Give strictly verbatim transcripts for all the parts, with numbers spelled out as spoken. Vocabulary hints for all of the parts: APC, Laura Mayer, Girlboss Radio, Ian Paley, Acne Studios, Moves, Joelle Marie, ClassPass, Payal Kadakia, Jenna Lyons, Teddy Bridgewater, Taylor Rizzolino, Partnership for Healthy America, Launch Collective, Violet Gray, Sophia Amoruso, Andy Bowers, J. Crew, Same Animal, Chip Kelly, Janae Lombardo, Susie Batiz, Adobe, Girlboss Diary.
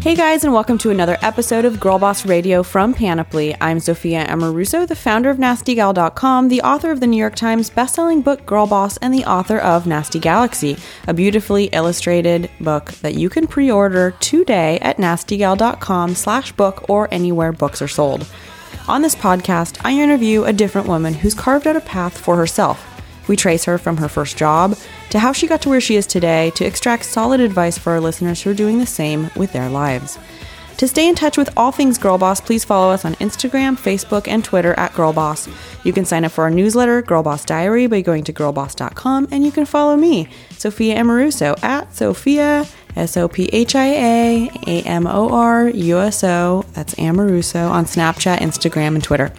Hey guys, and welcome to another episode of Girlboss Radio from Panoply. I'm Sophia Amoruso, the founder of Nasty Gal dot com, the author of the New York Times bestselling book Girlboss, and the author of Nasty Galaxy, a beautifully illustrated book that you can pre-order today at Nasty Gal dot com slash book or anywhere books are sold. On this podcast, I interview a different woman who's carved out a path for herself. We trace her from her first job to how she got to where she is today to extract solid advice for our listeners who are doing the same with their lives. To stay in touch with all things Girlboss, please follow us on Instagram, Facebook, and Twitter at Girlboss. You can sign up for our newsletter, Girlboss Diary, by going to girlboss dot com, and you can follow me, Sophia Amoruso, at Sophia, S O P H I A A M O R U S O, that's Amoruso, on Snapchat, Instagram, and Twitter.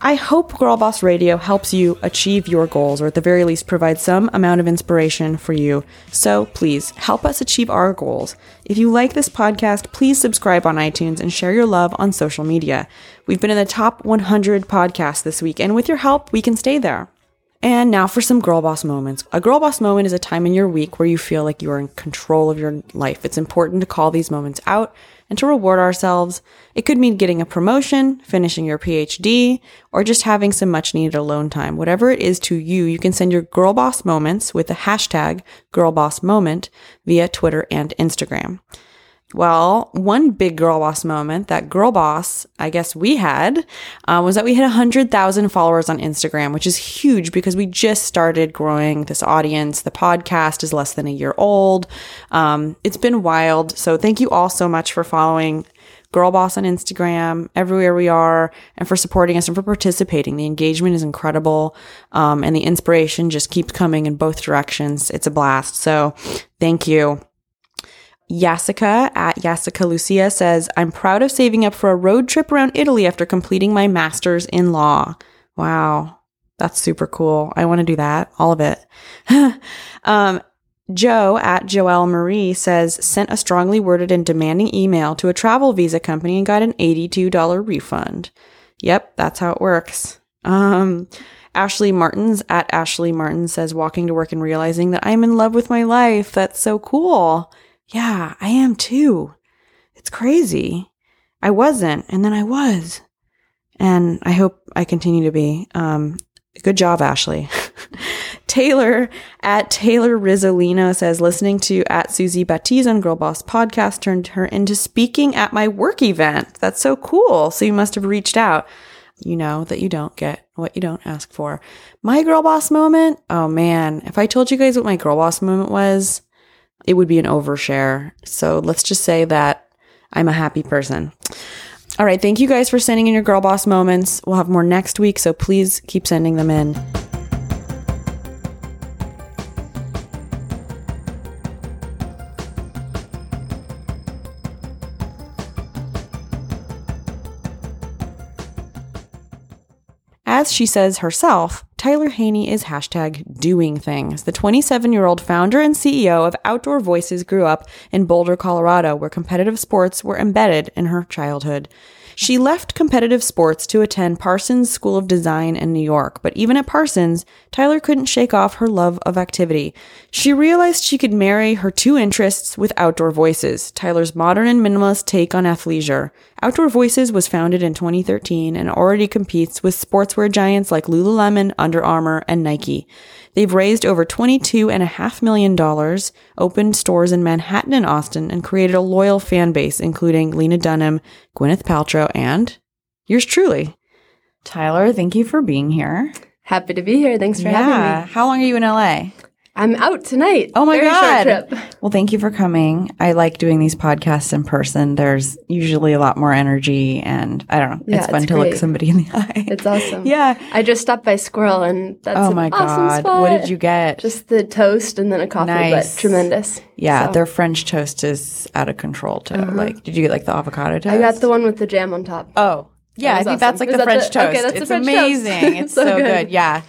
I hope Girlboss Radio helps you achieve your goals, or at the very least provides some amount of inspiration for you. So please help us achieve our goals. If you like this podcast, please subscribe on iTunes and share your love on social media. We've been in the top one hundred podcasts this week, and with your help, we can stay there. And now for some Girlboss moments. A Girlboss moment is a time in your week where you feel like you are in control of your life. It's important to call these moments out and to reward ourselves. It could mean getting a promotion, finishing your P H D, or just having some much-needed alone time. Whatever it is to you, you can send your Girlboss moments with the hashtag GirlbossMoment via Twitter and Instagram. Well, one big Girlboss moment that Girlboss, I guess we had, uh, was that we hit one hundred thousand followers on Instagram, which is huge because we just started growing this audience. The podcast is less than a year old. Um, it's been wild. So thank you all so much for following Girlboss on Instagram, everywhere we are, and for supporting us and for participating. The engagement is incredible, um, and the inspiration just keeps coming in both directions. It's a blast. So thank you. Yasica at Yasica Lucia says, I'm proud of saving up for a road trip around Italy after completing my master's in law. Wow. That's super cool. I want to do that. All of it. um, Joe at Joelle Marie says, sent a strongly worded and demanding email to a travel visa company and got an eighty-two dollars refund. Yep. That's how it works. Um, Ashley Martins at Ashley Martin says, walking to work and realizing that I'm in love with my life. That's so cool. Yeah, I am too. It's crazy. I wasn't, and then I was. And I hope I continue to be. Um, good job, Ashley. Taylor at Taylor Rizzolino says, listening to at Susie Batiz on Girlboss podcast turned her into speaking at my work event. That's so cool. So you must have reached out. You know that you don't get what you don't ask for. My Girlboss moment? Oh, man. If I told you guys what my Girlboss moment was, it would be an overshare. So let's just say that I'm a happy person. All right. Thank you guys for sending in your Girlboss moments. We'll have more next week, so please keep sending them in. As she says herself, Tyler Haney is hashtag doing things. The twenty-seven-year-old founder and C E O of Outdoor Voices grew up in Boulder, Colorado, where competitive sports were embedded in her childhood. She left competitive sports to attend Parsons School of Design in New York, but even at Parsons, Tyler couldn't shake off her love of activity. She realized she could marry her two interests with Outdoor Voices, Tyler's modern and minimalist take on athleisure. Outdoor Voices was founded in twenty thirteen and already competes with sportswear giants like Lululemon, Under Armour, and Nike. They've raised over twenty-two point five million dollars, opened stores in Manhattan and Austin, and created a loyal fan base, including Lena Dunham, Gwyneth Paltrow, and yours truly. Tyler, thank you for being here. Happy to be here. Thanks for yeah. having me. How long are you in L A? I'm out tonight. Oh, my Very God. Short trip. Well, thank you for coming. I like doing these podcasts in person. There's usually a lot more energy, and I don't know. Yeah, it's fun it's to great. Look somebody in the eye. It's awesome. Yeah. I just stopped by Squirrel, and that's oh my an awesome God. Spot. What did you get? Just the toast and then a coffee, nice. But tremendous. Yeah, so. Their French toast is out of control, too. Uh-huh. Like, did you get, like, the avocado toast? I got the one with the jam on top. Oh. Yeah, I think awesome. That's, like, is the that French the, toast. Okay, that's it's the French amazing. Toast. It's so, so good. good. Yeah.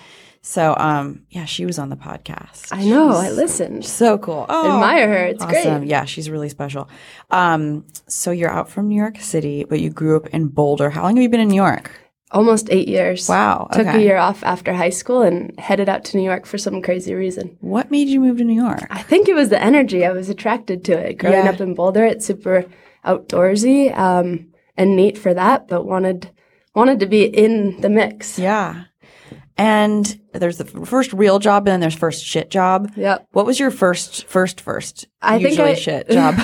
So, um, yeah, she was on the podcast. I know. She's I listened. So cool. Oh, admire her. It's awesome. Great. Yeah, she's really special. Um, so you're out from New York City, but you grew up in Boulder. How long have you been in New York? almost eight years. Wow. Okay. Took a year off after high school and headed out to New York for some crazy reason. What made you move to New York? I think it was the energy. I was attracted to it. Growing yeah. up in Boulder, it's super outdoorsy um, and neat for that, but wanted wanted to be in the mix. Yeah. And there's the first real job and then there's first shit job. Yep. What was your first, first, first? I usually think I, shit job.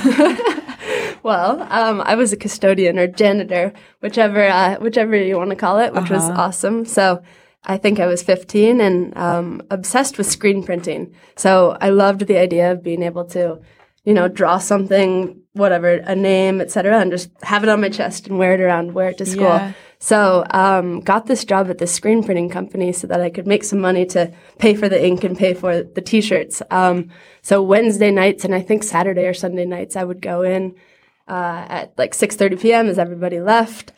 Well, um, I was a custodian or janitor, whichever uh, whichever you want to call it, which uh-huh. was awesome. So I think I was fifteen and um, obsessed with screen printing. So I loved the idea of being able to, you know, draw something, whatever, a name, et cetera, and just have it on my chest and wear it around, wear it to school. Yeah. So um got this job at this screen printing company so that I could make some money to pay for the ink and pay for the T-shirts. Um So Wednesday nights and I think Saturday or Sunday nights I would go in uh at like six thirty p.m. as everybody left,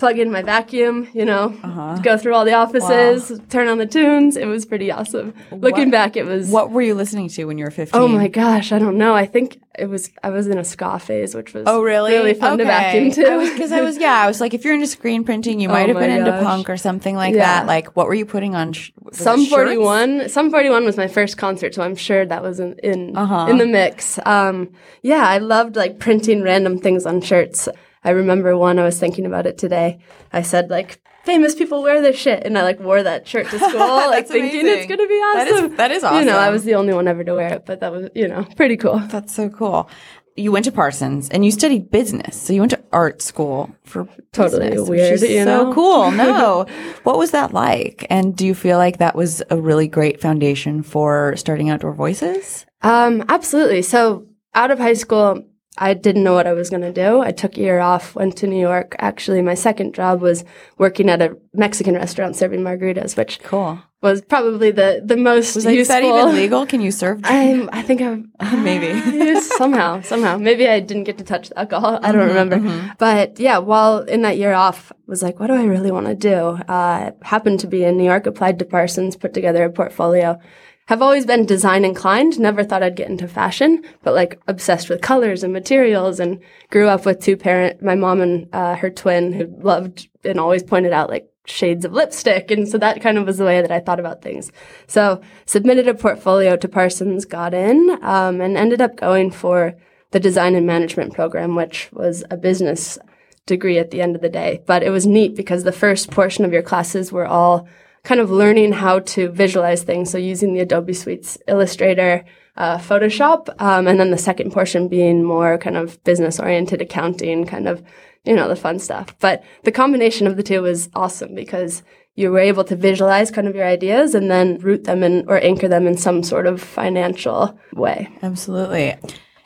plug in my vacuum, you know, uh-huh. go through all the offices, wow. turn on the tunes. It was pretty awesome. What, Looking back, it was... What were you listening to when you were fifteen? Oh, my gosh. I don't know. I think it was... I was in a ska phase, which was oh, really? really fun okay. to vacuum to. Because I, I was... Yeah, I was like, if you're into screen printing, you oh might have been gosh. into punk or something like yeah. that. Like, what were you putting on? Sh- Sum forty-one. Sum forty-one was my first concert, so I'm sure that was in in, uh-huh. in the mix. Um, yeah, I loved, like, printing random things on shirts. I remember one, I was thinking about it today. I said, like, famous people wear this shit. And I, like, wore that shirt to school, like, thinking amazing. It's going to be awesome. That is, that is awesome. You know, I was the only one ever to wear it, but that was, you know, pretty cool. That's so cool. You went to Parsons, and you studied business. So you went to art school for totally business, weird, which is you know? so cool. No. What was that like? And do you feel like that was a really great foundation for starting Outdoor Voices? Um, absolutely. So out of high school, I didn't know what I was going to do. I took a year off, went to New York. Actually, my second job was working at a Mexican restaurant serving margaritas, which cool. was probably the, the most was useful. Is that even legal? Can you serve? I I think I'm... Maybe. Uh, somehow, somehow. Maybe I didn't get to touch the alcohol. I don't mm-hmm, remember. Mm-hmm. But yeah, while in that year off, I was like, what do I really want to do? Uh, happened to be in New York, applied to Parsons, put together a portfolio. Have always been design inclined, never thought I'd get into fashion, but like obsessed with colors and materials and grew up with two parents, my mom and uh, her twin who loved and always pointed out like shades of lipstick. And so that kind of was the way that I thought about things. So submitted a portfolio to Parsons, got in um, and ended up going for the design and management program, which was a business degree at the end of the day. But it was neat because the first portion of your classes were all kind of learning how to visualize things, so using the Adobe Suites, Illustrator, uh, Photoshop, um, and then the second portion being more kind of business-oriented accounting, kind of, you know, the fun stuff. But the combination of the two was awesome because you were able to visualize kind of your ideas and then root them in or anchor them in some sort of financial way. Absolutely.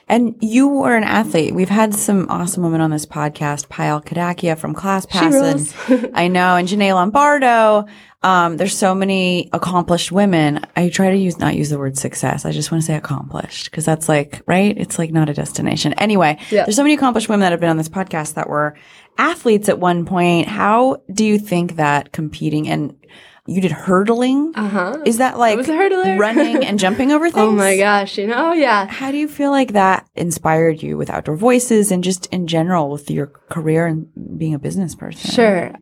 And you were an athlete. We've had some awesome women on this podcast, Payal Kadakia from ClassPass. She rules. I know, and Janae Lombardo. Um, there's so many accomplished women. I try to use not use the word success. I just want to say accomplished because that's like, right? It's like not a destination. Anyway, yeah. There's so many accomplished women that have been on this podcast that were athletes at one point. How do you think that competing and you did hurdling? Uh-huh. Is that like running and jumping over things? Oh my gosh, you know, yeah. How do you feel like that inspired you with Outdoor Voices and just in general with your career and being a business person? Sure.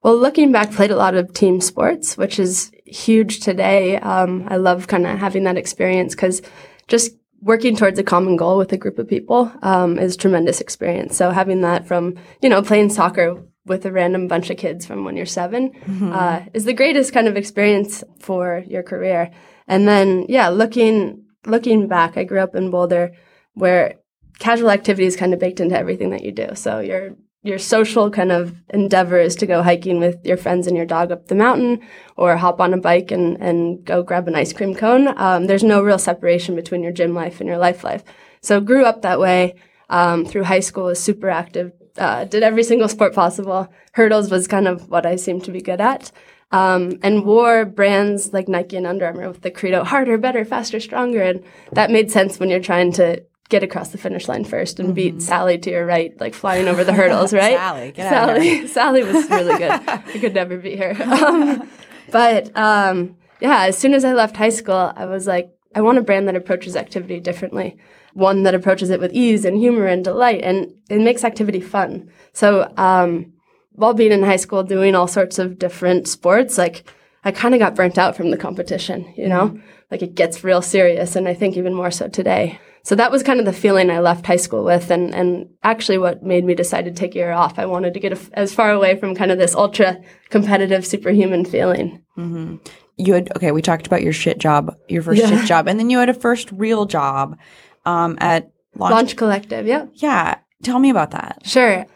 Well, looking back, played a lot of team sports, which is huge today. Um, I love kind of having that experience because just working towards a common goal with a group of people um, is tremendous experience. So having that from, you know, playing soccer with a random bunch of kids from when you're seven mm-hmm. uh, is the greatest kind of experience for your career. And then, yeah, looking looking back, I grew up in Boulder where casual activity is kind of baked into everything that you do. So your your social kind of endeavor is to go hiking with your friends and your dog up the mountain or hop on a bike and, and go grab an ice cream cone. Um, there's no real separation between your gym life and your life life. So grew up that way um, through high school, was super active. Uh, did every single sport possible. Hurdles was kind of what I seemed to be good at. Um, and wore brands like Nike and Under Armour with the credo, harder, better, faster, stronger. And that made sense when you're trying to get across the finish line first and mm-hmm. beat Sally to your right, like flying over the hurdles, right? Sally, get out Sally, of here. Sally was really good. I could never beat her. Um, but um, yeah, as soon as I left high school, I was like, I want a brand that approaches activity differently. One that approaches it with ease and humor and delight, and it makes activity fun. So um, while being in high school doing all sorts of different sports, like I kind of got burnt out from the competition, you know, mm-hmm. like it gets real serious. And I think even more so today. So that was kind of the feeling I left high school with, and, and actually what made me decide to take a year off. I wanted to get a, as far away from kind of this ultra competitive superhuman feeling. Mm-hmm. You had, okay, we talked about your shit job, your first yeah. shit job, and then you had a first real job um, at Launch, Launch Collective. Yeah. Yeah. Tell me about that. Sure.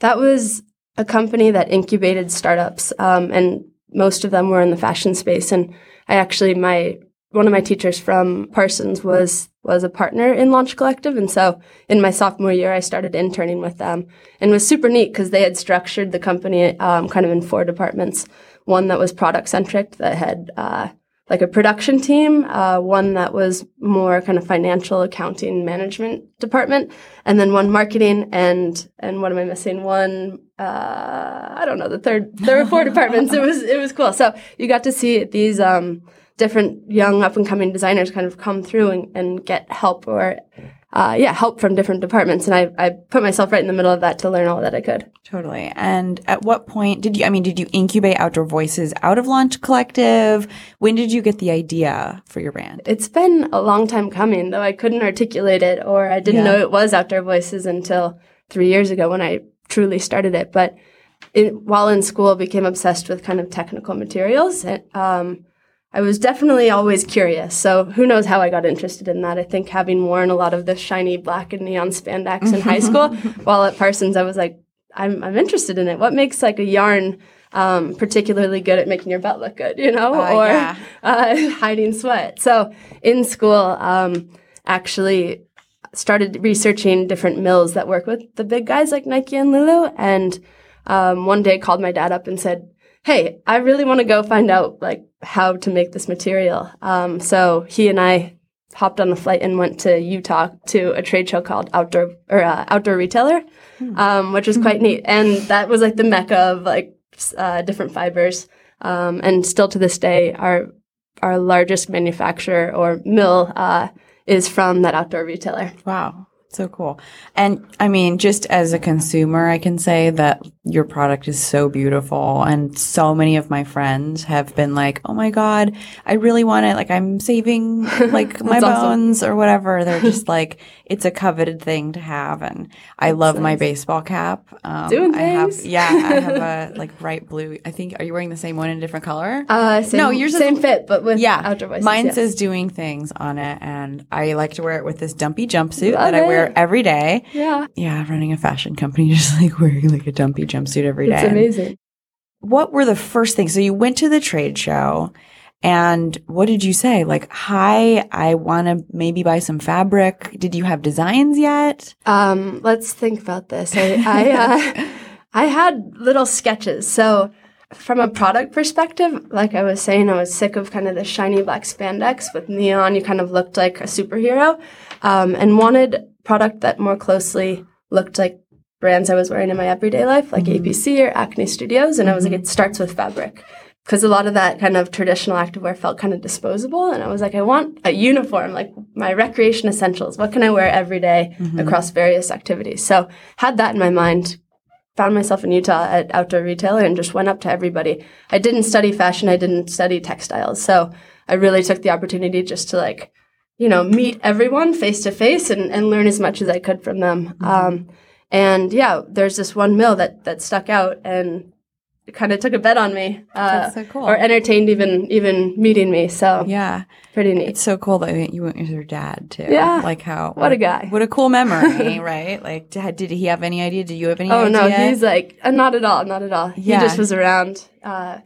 That was a company that incubated startups, um, and most of them were in the fashion space. And I actually, my one of my teachers from Parsons was was a partner in Launch Collective. And so in my sophomore year, I started interning with them, and it was super neat because they had structured the company um, kind of in four departments. One that was product centric that had uh, like a production team, uh, one that was more kind of financial accounting management department, and then one marketing and and what am I missing? One uh, I don't know the third there were four departments. It was it was cool. So you got to see these um, different young up and coming designers kind of come through and, and get help or uh, yeah help from different departments. And I, I put myself right in the middle of that to learn all that I could. Totally. And at what point did you, I mean, did you incubate Outdoor Voices out of Launch Collective? When did you get the idea for your brand? It's been a long time coming, though I couldn't articulate it, or I didn't yeah. know it was Outdoor Voices until three years ago when I truly started it. But it, while in school, I became obsessed with kind of technical materials. And, um, I was definitely always curious. So who knows how I got interested in that. I think having worn a lot of the shiny black and neon spandex in high school, while at Parsons, I was like, I'm I'm interested in it. What makes like a yarn um, particularly good at making your butt look good, you know, uh, or yeah. uh, hiding sweat? So in school, um, actually started researching different mills that work with the big guys like Nike and Lulu, and um, one day called my dad up and said, "Hey, I really want to go find out like how to make this material." Um, so he and I hopped on a flight and went to Utah to a trade show called Outdoor or uh, Outdoor Retailer, mm. um, which was quite mm. neat. And that was like the mecca of like uh, different fibers. Um, and still to this day, our our largest manufacturer or mill uh, is from that Outdoor Retailer. Wow. So cool. And I mean, just as a consumer, I can say that your product is so beautiful. And so many of my friends have been like, "Oh my God, I really want it. Like I'm saving like my bones awesome. Or whatever." They're just like, it's a coveted thing to have. And I love nice. My baseball cap. Um, Doing things. I have, yeah. I have a like bright blue. I think, are you wearing the same one in a different color? Uh, same, no, yours same is, fit, but with yeah, Outdoor Voices. Mine yeah. says Doing Things on it. And I like to wear it with this dumpy jumpsuit love that I wear. Every day. Yeah. Yeah. Running a fashion company, just like wearing like a dumpy jumpsuit every day. It's amazing. And what were the first things? So you went to the trade show and what did you say? Like, "Hi, I want to maybe buy some fabric." Did you have designs yet? Um, let's think about this. I, I, uh, I had little sketches. So from a product perspective, like I was saying, I was sick of kind of the shiny black spandex with neon. You kind of looked like a superhero, um, and wanted product that more closely looked like brands I was wearing in my everyday life, like mm-hmm. A P C or Acne Studios. And mm-hmm. I was like, it starts with fabric, because a lot of that kind of traditional activewear felt kind of disposable. And I was like, I want a uniform, like my recreation essentials. What can I wear every day mm-hmm. across various activities? So had that in my mind, found myself in Utah at Outdoor Retailer and just went up to everybody. I didn't study fashion. I didn't study textiles. So I really took the opportunity just to like, you know, meet everyone face to face and, and learn as much as I could from them. Mm-hmm. Um, and yeah, there's this one mill that, that stuck out and kind of took a bet on me, uh, That's so cool. or entertained even, even meeting me. So yeah, pretty neat. It's so cool that you went with your dad too. Yeah. Like how, what, what a guy, what a cool memory, right? Like did he have any idea? Did you have any oh, idea? Oh no, he's like, uh, not at all. Not at all. Yeah. He just was around, uh,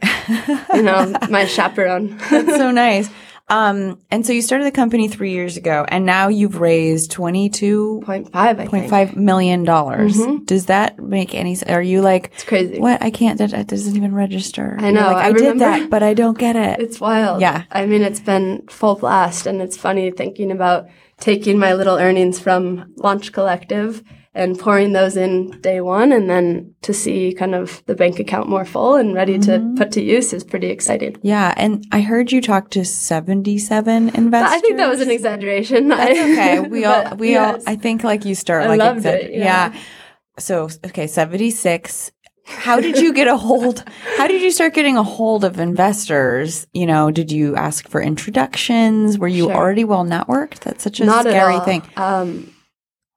you know, my chaperone. That's so nice. Um, and so you started the company three years ago and now you've raised twenty-two point five million dollars. Mm-hmm. Does that make any sense? Are you like, it's crazy. What? I can't, that doesn't even register. I know. Like, I, I did that, but I don't get it. It's wild. Yeah. I mean, it's been full blast and it's funny thinking about taking my little earnings from Launch Collective and pouring those in day one and then to see kind of the bank account more full and ready mm-hmm. to put to use is pretty exciting. Yeah. And I heard you talk to seventy-seven investors. I think that was an exaggeration. That's okay. We all, we yes. all, I think like you start I like, loved exa- it, yeah. yeah. So, okay, seventy-six How did you get a hold? How did you start getting a hold of investors? You know, did you ask for introductions? Were you sure. already well networked? That's such a Not scary thing. Um,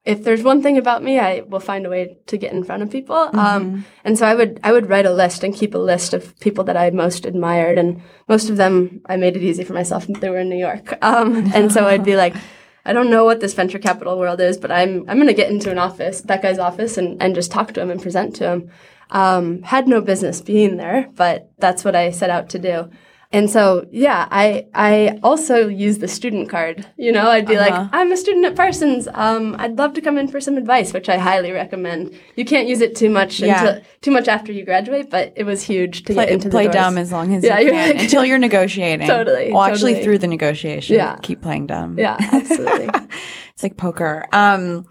if there's one thing about me, I will find a way to get in front of people. Mm-hmm. Um, and so I would I would write a list and keep a list of people that I most admired. And most of them, I made it easy for myself. They were in New York. Um, and so I'd be like, I don't know what this venture capital world is, but I'm I'm going to get into an office, that guy's office, and, and just talk to him and present to him. Um, had no business being there, but that's what I set out to do. And so, yeah, I I also use the student card. You know, I'd be uh-huh. like, I'm a student at Parsons. Um, I'd love to come in for some advice, which I highly recommend. You can't use it too much yeah. until too much after you graduate, but it was huge to play, get into the play doors. Dumb as long as yeah, you can you're until you're negotiating. Totally. Well, totally. Actually, through the negotiation, yeah. keep playing dumb. Yeah, absolutely. It's like poker. Um,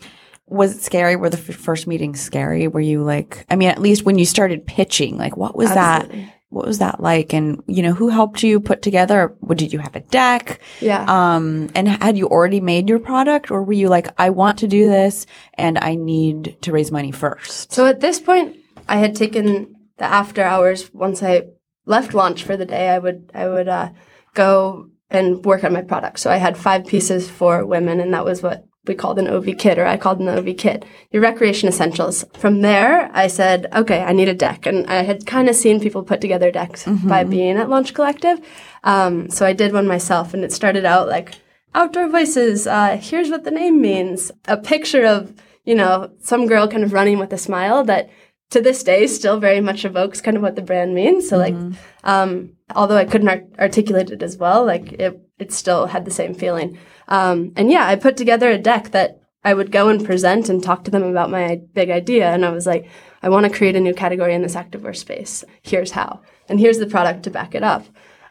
was it scary? Were the f- first meetings scary? Were you like, I mean, at least when you started pitching, like, what was absolutely. that? What was that like? And, you know, who helped you put together? Did you have a deck? Yeah. Um, and had you already made your product, or were you like, I want to do this and I need to raise money first? So at this point, I had taken the after hours. Once I left launch for the day, I would, I would, uh, go and work on my product. So I had five pieces for women, and that was what we called an O V kit, or I called an O V kit, your recreation essentials. From there, I said, okay, I need a deck. And I had kind of seen people put together decks mm-hmm. by being at Launch Collective. Um, so I did one myself, and it started out like, Outdoor Voices, uh, here's what the name means. A picture of, you know, some girl kind of running with a smile that to this day still very much evokes kind of what the brand means. So mm-hmm. like, um, although I couldn't art- articulate it as well, like it, it still had the same feeling. Um, and yeah, I put together a deck that I would go and present and talk to them about my big idea. And I was like, I want to create a new category in this activewear space. Here's how. And here's the product to back it up.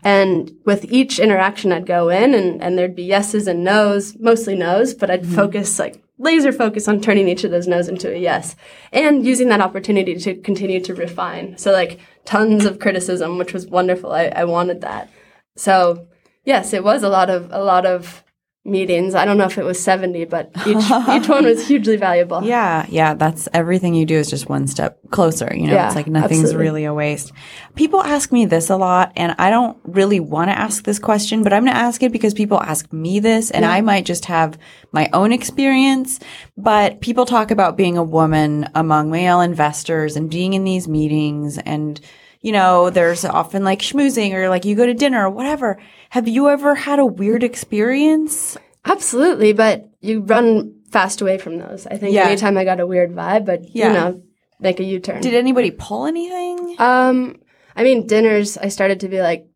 And with each interaction, I'd go in and, and there'd be yeses and nos, mostly nos, but I'd mm-hmm. focus like laser focus on turning each of those nos into a yes and using that opportunity to continue to refine. So like tons of criticism, which was wonderful. I, I wanted that. So yes, it was a lot of, a lot of meetings. I don't know if it was seventy, but each each one was hugely valuable. Yeah, yeah. That's everything you do is just one step closer. You know, yeah, it's like nothing's absolutely. really a waste. People ask me this a lot, and I don't really want to ask this question, but I'm going to ask it because people ask me this, and yeah. I might just have my own experience. But people talk about being a woman among male investors and being in these meetings, and you know, there's often like schmoozing or like you go to dinner or whatever. Have you ever had a weird experience? Absolutely, but you run fast away from those. I think yeah. anytime I got a weird vibe, but, yeah. you know, make a U-turn. Did anybody pull anything? Um, I mean, dinners, I started to be like,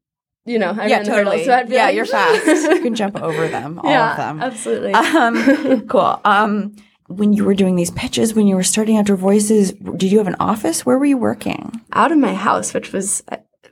you know, I yeah, ran totally. hurdles, so I'd be yeah, like, you're fast. You can jump over them, all yeah, of them. Yeah, absolutely. Um, cool. Um, when you were doing these pitches, when you were starting Outdoor Voices, did you have an office? Where were you working? Out of my house, which was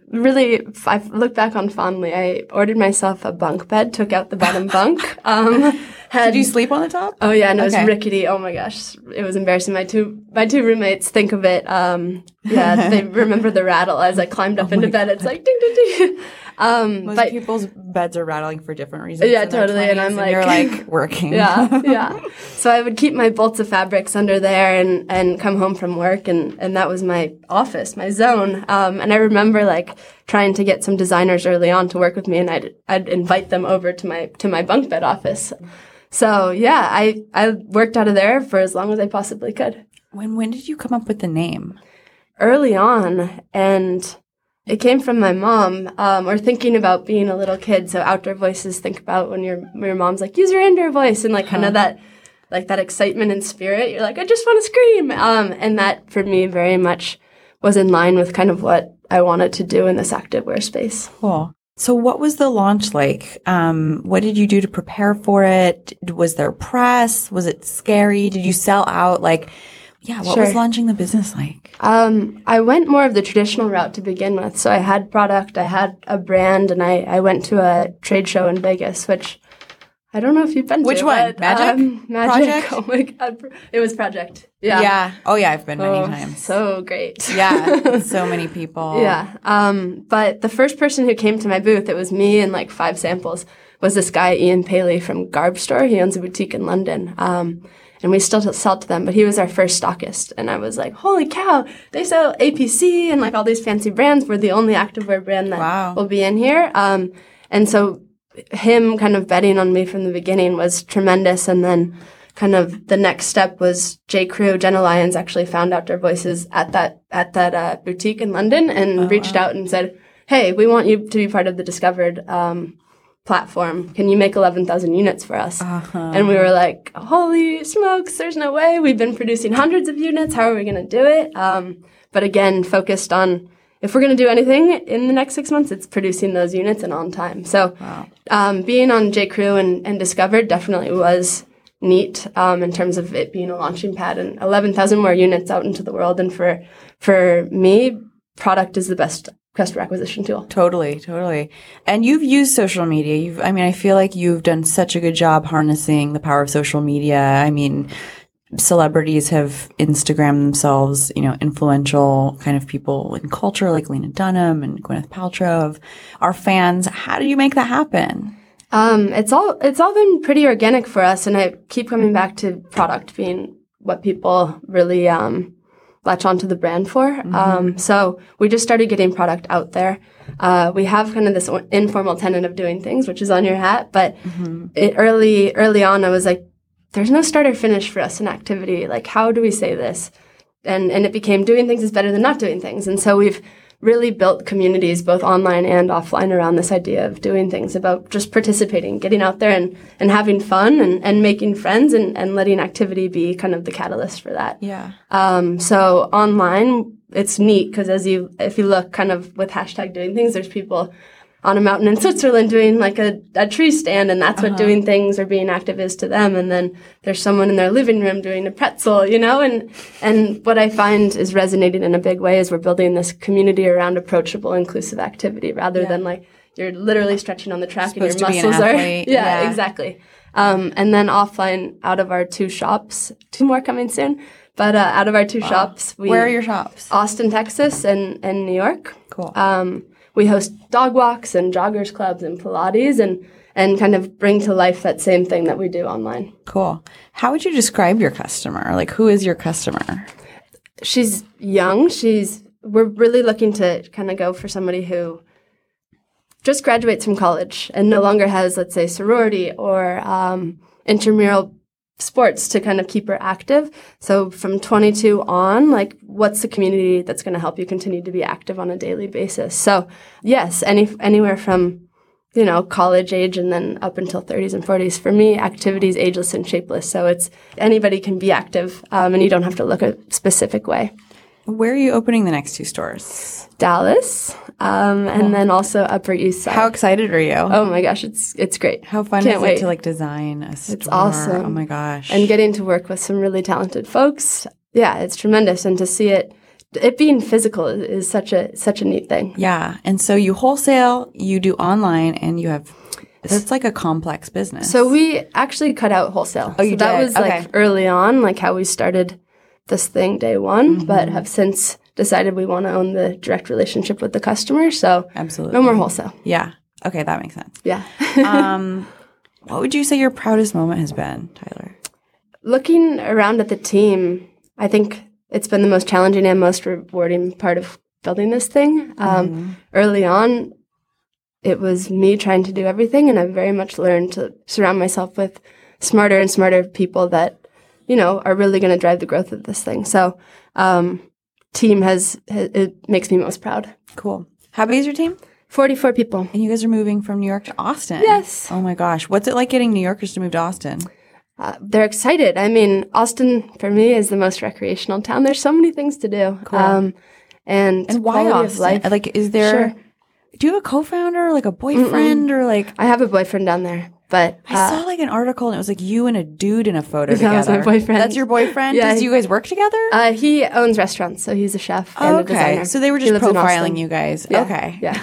really, I look back on fondly. I ordered myself a bunk bed, took out the bottom bunk. Um, had, did you sleep on the top? Oh, yeah. And it okay. was rickety. Oh, my gosh. It was embarrassing. My two my two roommates think of it. Um, yeah, they remember the rattle as I climbed up oh into bed. God. It's like ding, ding, ding. Um, Most but, people's beds are rattling for different reasons. Yeah, totally. And I'm and like, you're like working. Yeah, yeah. So I would keep my bolts of fabrics under there and, and come home from work. And, and that was my office, my zone. Um, and I remember like trying to get some designers early on to work with me, and I'd, I'd invite them over to my, to my bunk bed office. So yeah, I, I worked out of there for as long as I possibly could. When, when did you come up with the name? Early on. And it came from my mom, um, or thinking about being a little kid. So Outdoor Voices, think about when your your mom's like, use your indoor voice, and like kind of that, like that excitement and spirit. You're like, I just want to scream, um, and that for me very much was in line with kind of what I wanted to do in this activewear space. Cool. So what was the launch like? Um, what did you do to prepare for it? Was there press? Was it scary? Did you sell out? Like. Yeah, what sure. was launching the business like? Um, I went more of the traditional route to begin with. So I had product, I had a brand, and I, I went to a trade show in Vegas, which I don't know if you've been which to. Which one? But, Magic? Um, Magic. Project? Oh, my God. It was Project. Yeah. Yeah. Oh, yeah, I've been many oh, times. So great. Yeah, so many people. Yeah. Um, but the first person who came to my booth, it was me and like five samples, was this guy, Ian Paley from Garb Store. He owns a boutique in London. Um and we still sell to them, but he was our first stockist. And I was like, holy cow, they sell A P C and like all these fancy brands. We're the only activewear brand that wow. will be in here. Um, and so him kind of betting on me from the beginning was tremendous. And then kind of the next step was J. Crew. Jenna Lyons actually found Outdoor Voices at that at that uh, boutique in London and oh, reached wow. out and said, hey, we want you to be part of the Discovered um, platform. Can you make eleven thousand units for us? Uh-huh. And we were like, holy smokes, there's no way. We've been producing hundreds of units. How are we going to do it? Um, but again, focused on if we're going to do anything in the next six months, it's producing those units and on time. So wow. um, being on J. Crew and, and Discovered definitely was neat um, in terms of it being a launching pad and eleven thousand more units out into the world. And for for me, product is the best customer acquisition tool. Totally, totally. And you've used social media. You've, I mean, I feel like you've done such a good job harnessing the power of social media. I mean, celebrities have Instagrammed themselves, you know, influential kind of people in culture like Lena Dunham and Gwyneth Paltrow, our fans. How do you make that happen? Um, it's all it's all been pretty organic for us, and I keep coming back to product being what people really um, latch onto the brand for. Mm-hmm. Um, so we just started getting product out there. Uh, we have kind of this o- informal tenet of doing things, which is on your hat. But mm-hmm. it, early early on, I was like, "There's no start or finish for us in activity. Like, how do we say this?" And and it became doing things is better than not doing things. And so we've really built communities both online and offline around this idea of doing things, about just participating, getting out there and, and having fun and, and making friends and, and letting activity be kind of the catalyst for that. Yeah. Um, so online, it's neat because as you if you look kind of with hashtag doing things, there's people on a mountain in Switzerland doing like a, a tree stand, and that's uh-huh. what doing things or being active is to them. And then there's someone in their living room doing a pretzel, you know, and, and what I find is resonating in a big way is we're building this community around approachable, inclusive activity rather yeah. than like you're literally stretching on the track and your muscles are, yeah, yeah, exactly. Um, and then offline out of our two shops, two more coming soon, but, uh, out of our two wow. shops, we, where are your shops? Austin, Texas and, and New York. Cool. Um, We host dog walks and joggers clubs and Pilates and, and kind of bring to life that same thing that we do online. Cool. How would you describe your customer? Like, who is your customer? She's young. She's we're really looking to kind of go for somebody who just graduates from college and no longer has, let's say, sorority or um, intramural sports to kind of keep her active. So from twenty-two on, like, what's the community that's going to help you continue to be active on a daily basis? So yes, any anywhere from, you know, college age and then up until thirties and forties. For me, activity is ageless and shapeless. So it's anybody can be active um, and you don't have to look a specific way. Where are you opening the next two stores? Dallas, um, and oh. then also Upper East Side. How excited are you? Oh my gosh, it's it's great. How fun Can't is wait. it to like design a store? It's awesome. Oh my gosh. And getting to work with some really talented folks. Yeah, it's tremendous. And to see it it being physical is, is such a such a neat thing. Yeah. And so you wholesale, you do online, and you have it's like a complex business. So we actually cut out wholesale. Oh, you so did? That was okay. like early on, like how we started this thing day one, mm-hmm. but have since decided we want to own the direct relationship with the customer. So absolutely, no more wholesale. Yeah. Okay. That makes sense. Yeah. um, what would you say your proudest moment has been, Tyler? Looking around at the team, I think it's been the most challenging and most rewarding part of building this thing. Um, mm-hmm. Early on, it was me trying to do everything, and I've very much learned to surround myself with smarter and smarter people that you know, are really going to drive the growth of this thing. So um, team has, has, it makes me most proud. Cool. How big is your team? forty-four people. And you guys are moving from New York to Austin? Yes. Oh my gosh. What's it like getting New Yorkers to move to Austin? Uh, they're excited. I mean, Austin for me is the most recreational town. There's so many things to do. Cool. Um, and and why Austin? Like, is there, sure. do you have a co-founder, like a boyfriend Mm-mm. or like? I have a boyfriend down there. But uh, I saw like an article and it was like you and a dude in a photo together. That was my boyfriend. That's your boyfriend? Yeah, Does he, you guys work together? Uh, he owns restaurants, so he's a chef oh, and okay. a designer. So they were just profiling you guys. Yeah. Okay. Yeah.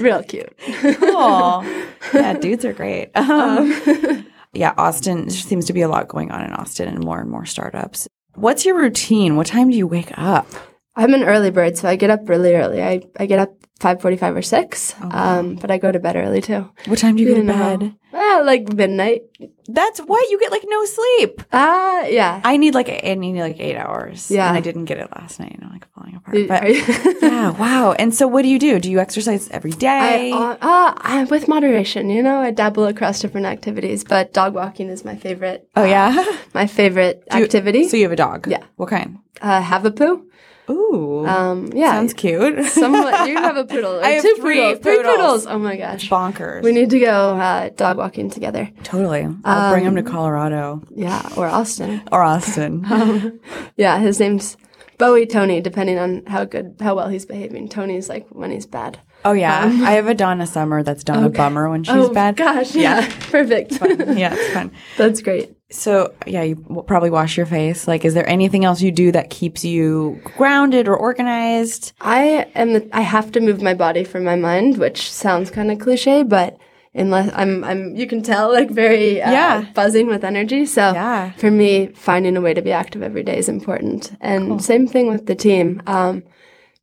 Real cute. Cool. Yeah, dudes are great. Um, um. Yeah, Austin, there seems to be a lot going on in Austin and more and more startups. What's your routine? What time do you wake up? I'm an early bird, so I get up really early. I, I get up five forty-five or six. Oh, wow. Um, but I go to bed early, too. What time do you, you go to bed? Well, like midnight. That's why you get, like, no sleep. Uh, yeah. I need, like, I need, like, eight hours. Yeah. And I didn't get it last night, and I'm, like, falling apart. But, yeah, wow. And so what do you do? Do you exercise every day? I, uh, uh, I, with moderation, you know. I dabble across different activities, but dog walking is my favorite. Oh, yeah? Uh, my favorite you, activity. So you have a dog? Yeah. What kind? Uh, Havapoo. Ooh. Um, yeah. Sounds cute. Somewhat. You have a poodle. I have two three poodles. Three poodles. poodles. Oh, my gosh. Bonkers. We need to go uh, dog walking together. Totally. I'll um, bring him to Colorado. Yeah. Or Austin. Or Austin. um, yeah. His name's Bowie Tony, depending on how good, how well he's behaving. Tony's like when he's bad. Oh, yeah. Um, I have a Donna Summer that's Donna okay. Bummer when she's oh, bad. Oh, gosh. Yeah. yeah. Perfect. It's fun. Yeah. It's fun. That's great. So, yeah, you probably wash your face. Like, is there anything else you do that keeps you grounded or organized? I am. The, I have to move my body from my mind, which sounds kind of cliche, but unless I'm, I'm, you can tell, like, very uh, yeah. buzzing with energy. So, yeah. for me, finding a way to be active every day is important. And cool. same thing with the team. Um,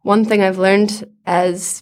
one thing I've learned as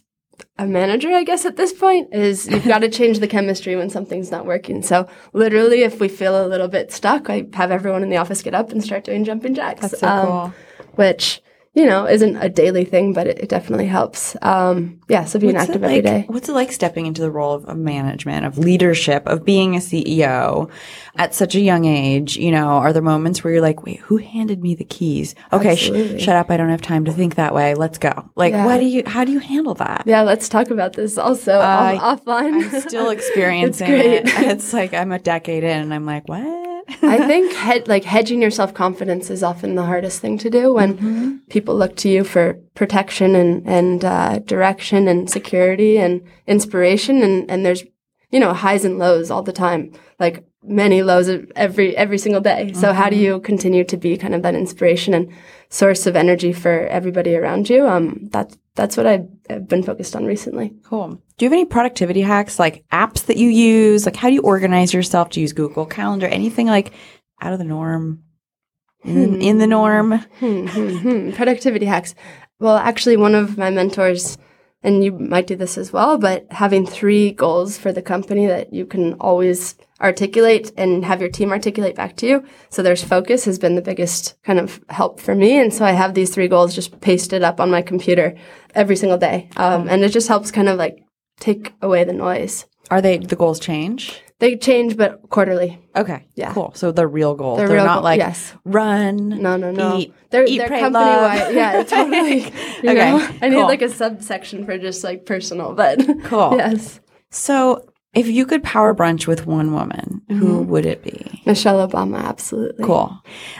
a manager, I guess, at this point, is you've got to change the chemistry when something's not working. So literally, if we feel a little bit stuck, I have everyone in the office get up and start doing jumping jacks. That's so um, cool. Which, you know, isn't a daily thing, but it, it definitely helps. Um, yeah, so being what's active it like, every day. What's it like stepping into the role of, of management, of leadership, of being a C E O at such a young age? You know, are there moments where you're like, wait, who handed me the keys? Okay, sh- shut up. I don't have time to think that way. Let's go. Like, yeah. what do you? How do you handle that? Yeah, let's talk about this also uh, off- offline. I'm still experiencing it's it. It's like I'm a decade in and I'm like, what? I think he- like hedging your self-confidence is often the hardest thing to do when mm-hmm. people look to you for protection and, and uh, direction and security and inspiration. And, and there's, you know, highs and lows all the time, like many lows every every single day. Mm-hmm. So how do you continue to be kind of that inspiration and source of energy for everybody around you? Um, that's, that's what I've, I've been focused on recently. Cool. Do you have any productivity hacks, like apps that you use? Like, how do you organize yourself? Do you use Google Calendar? Anything like out of the norm, in, hmm. in the norm? Hmm, hmm, hmm. Productivity hacks. Well, actually, one of my mentors, and you might do this as well, but having three goals for the company that you can always articulate and have your team articulate back to you. So there's focus has been the biggest kind of help for me. And so I have these three goals just pasted up on my computer every single day. Um, and it just helps kind of like take away the noise. Are they, the goals change? They change, but quarterly. Okay. Yeah. Cool. So they're real goals. They're, they're real not goal, like yes. run, no, no, no. eat, they're, eat, they're pray, company-wide. Yeah, totally. You okay. know? I cool. need like a subsection for just like personal, but cool. yes. So if you could power brunch with one woman, mm-hmm. who would it be? Michelle Obama, absolutely. Cool.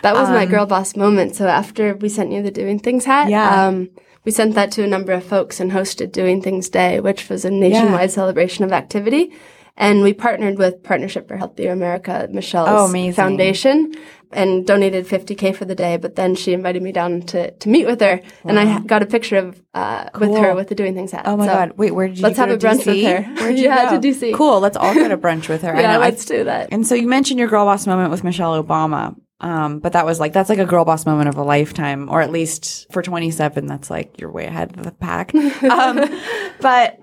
That was um, my girl boss moment. So after we sent you the Doing Things hat, yeah. um, we sent that to a number of folks and hosted Doing Things Day, which was a nationwide yeah. celebration of activity. And we partnered with Partnership for Healthy America, Michelle's oh, amazing. foundation, and donated fifty K for the day. But then she invited me down to, to meet with her, wow. and I got a picture of uh, cool. with her with the Doing Things hat. Oh my so God! Wait, where did you? Let's go have to a brunch D C? With her. Where did you yeah, go? To D C. Cool. Let's all go to brunch with her. yeah, I know. Let's I, do that. And so you mentioned your girl boss moment with Michelle Obama. Um, but that was like, that's like a girl boss moment of a lifetime, or at least for twenty-seven, that's like you're way ahead of the pack. Um, but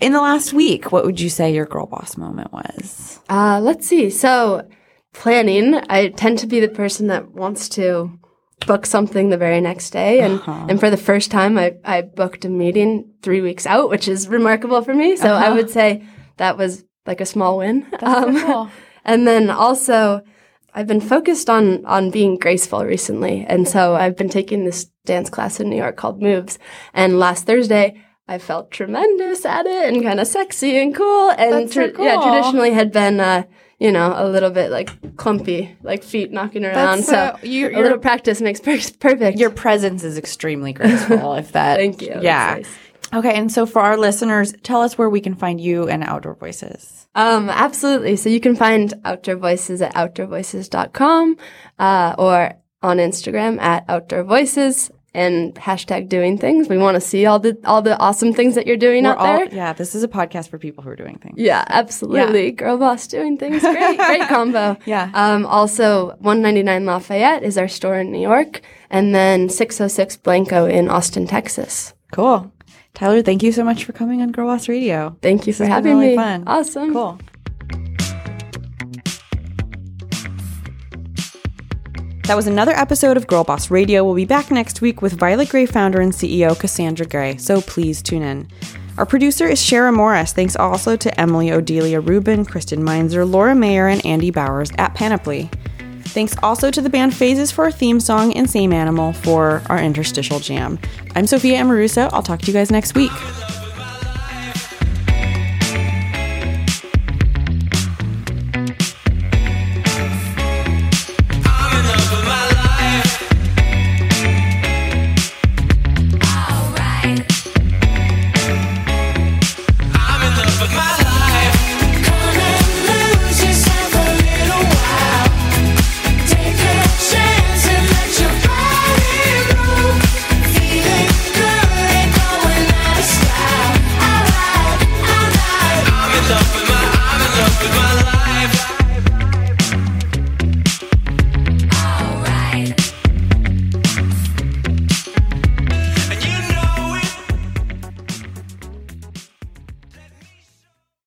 in the last week, what would you say your girl boss moment was? Uh, let's see. So planning, I tend to be the person that wants to book something the very next day. And, uh-huh. and for the first time, I, I booked a meeting three weeks out, which is remarkable for me. So uh-huh. I would say that was like a small win. That's um, so cool. And then also, I've been focused on on being graceful recently, and so I've been taking this dance class in New York called Moves, and last Thursday I felt tremendous at it and kind of sexy and cool, and That's so cool. tra- yeah, traditionally had been, uh, you know, a little bit like clumpy, like feet knocking around, That's so, so you, a little practice makes per- perfect. Your presence is extremely graceful, if that... Thank you. Yeah. That's nice. Okay, and so for our listeners, tell us where we can find you and Outdoor Voices. Um, absolutely. So you can find Outdoor Voices at outdoor voices dot com uh, or on Instagram at Outdoor Voices and hashtag Doing Things. We want to see all the all the awesome things that you're doing We're out all, there. Yeah, this is a podcast for people who are doing things. Yeah, absolutely. Yeah. Girl boss doing things. Great, great combo. Yeah. Um, also, one ninety-nine Lafayette is our store in New York, and then six oh six Blanco in Austin, Texas. Cool. Tyler, thank you so much for coming on Girlboss Radio. Thank you for having me. It's been really fun. Awesome. Cool. That was another episode of Girlboss Radio. We'll be back next week with Violet Gray founder and C E O Cassandra Gray, so please tune in. Our producer is Shara Morris. Thanks also to Emily Odelia Rubin, Kristen Meinzer, Laura Mayer, and Andy Bowers at Panoply. Thanks also to the band Phases for our theme song and Same Animal for our interstitial jam. I'm Sophia Amoruso. I'll talk to you guys next week.